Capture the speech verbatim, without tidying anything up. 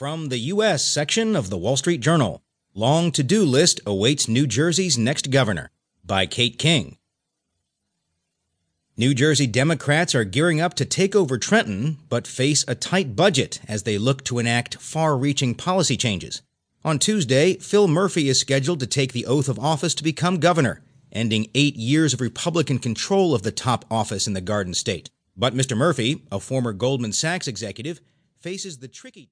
From the U S section of The Wall Street Journal, long to-do list awaits New Jersey's next governor, by Kate King. New Jersey Democrats are gearing up to take over Trenton, but face a tight budget as they look to enact far-reaching policy changes. On Tuesday, Phil Murphy is scheduled to take the oath of office to become governor, ending eight years of Republican control of the top office in the Garden State. But Mister Murphy, a former Goldman Sachs executive, faces the tricky...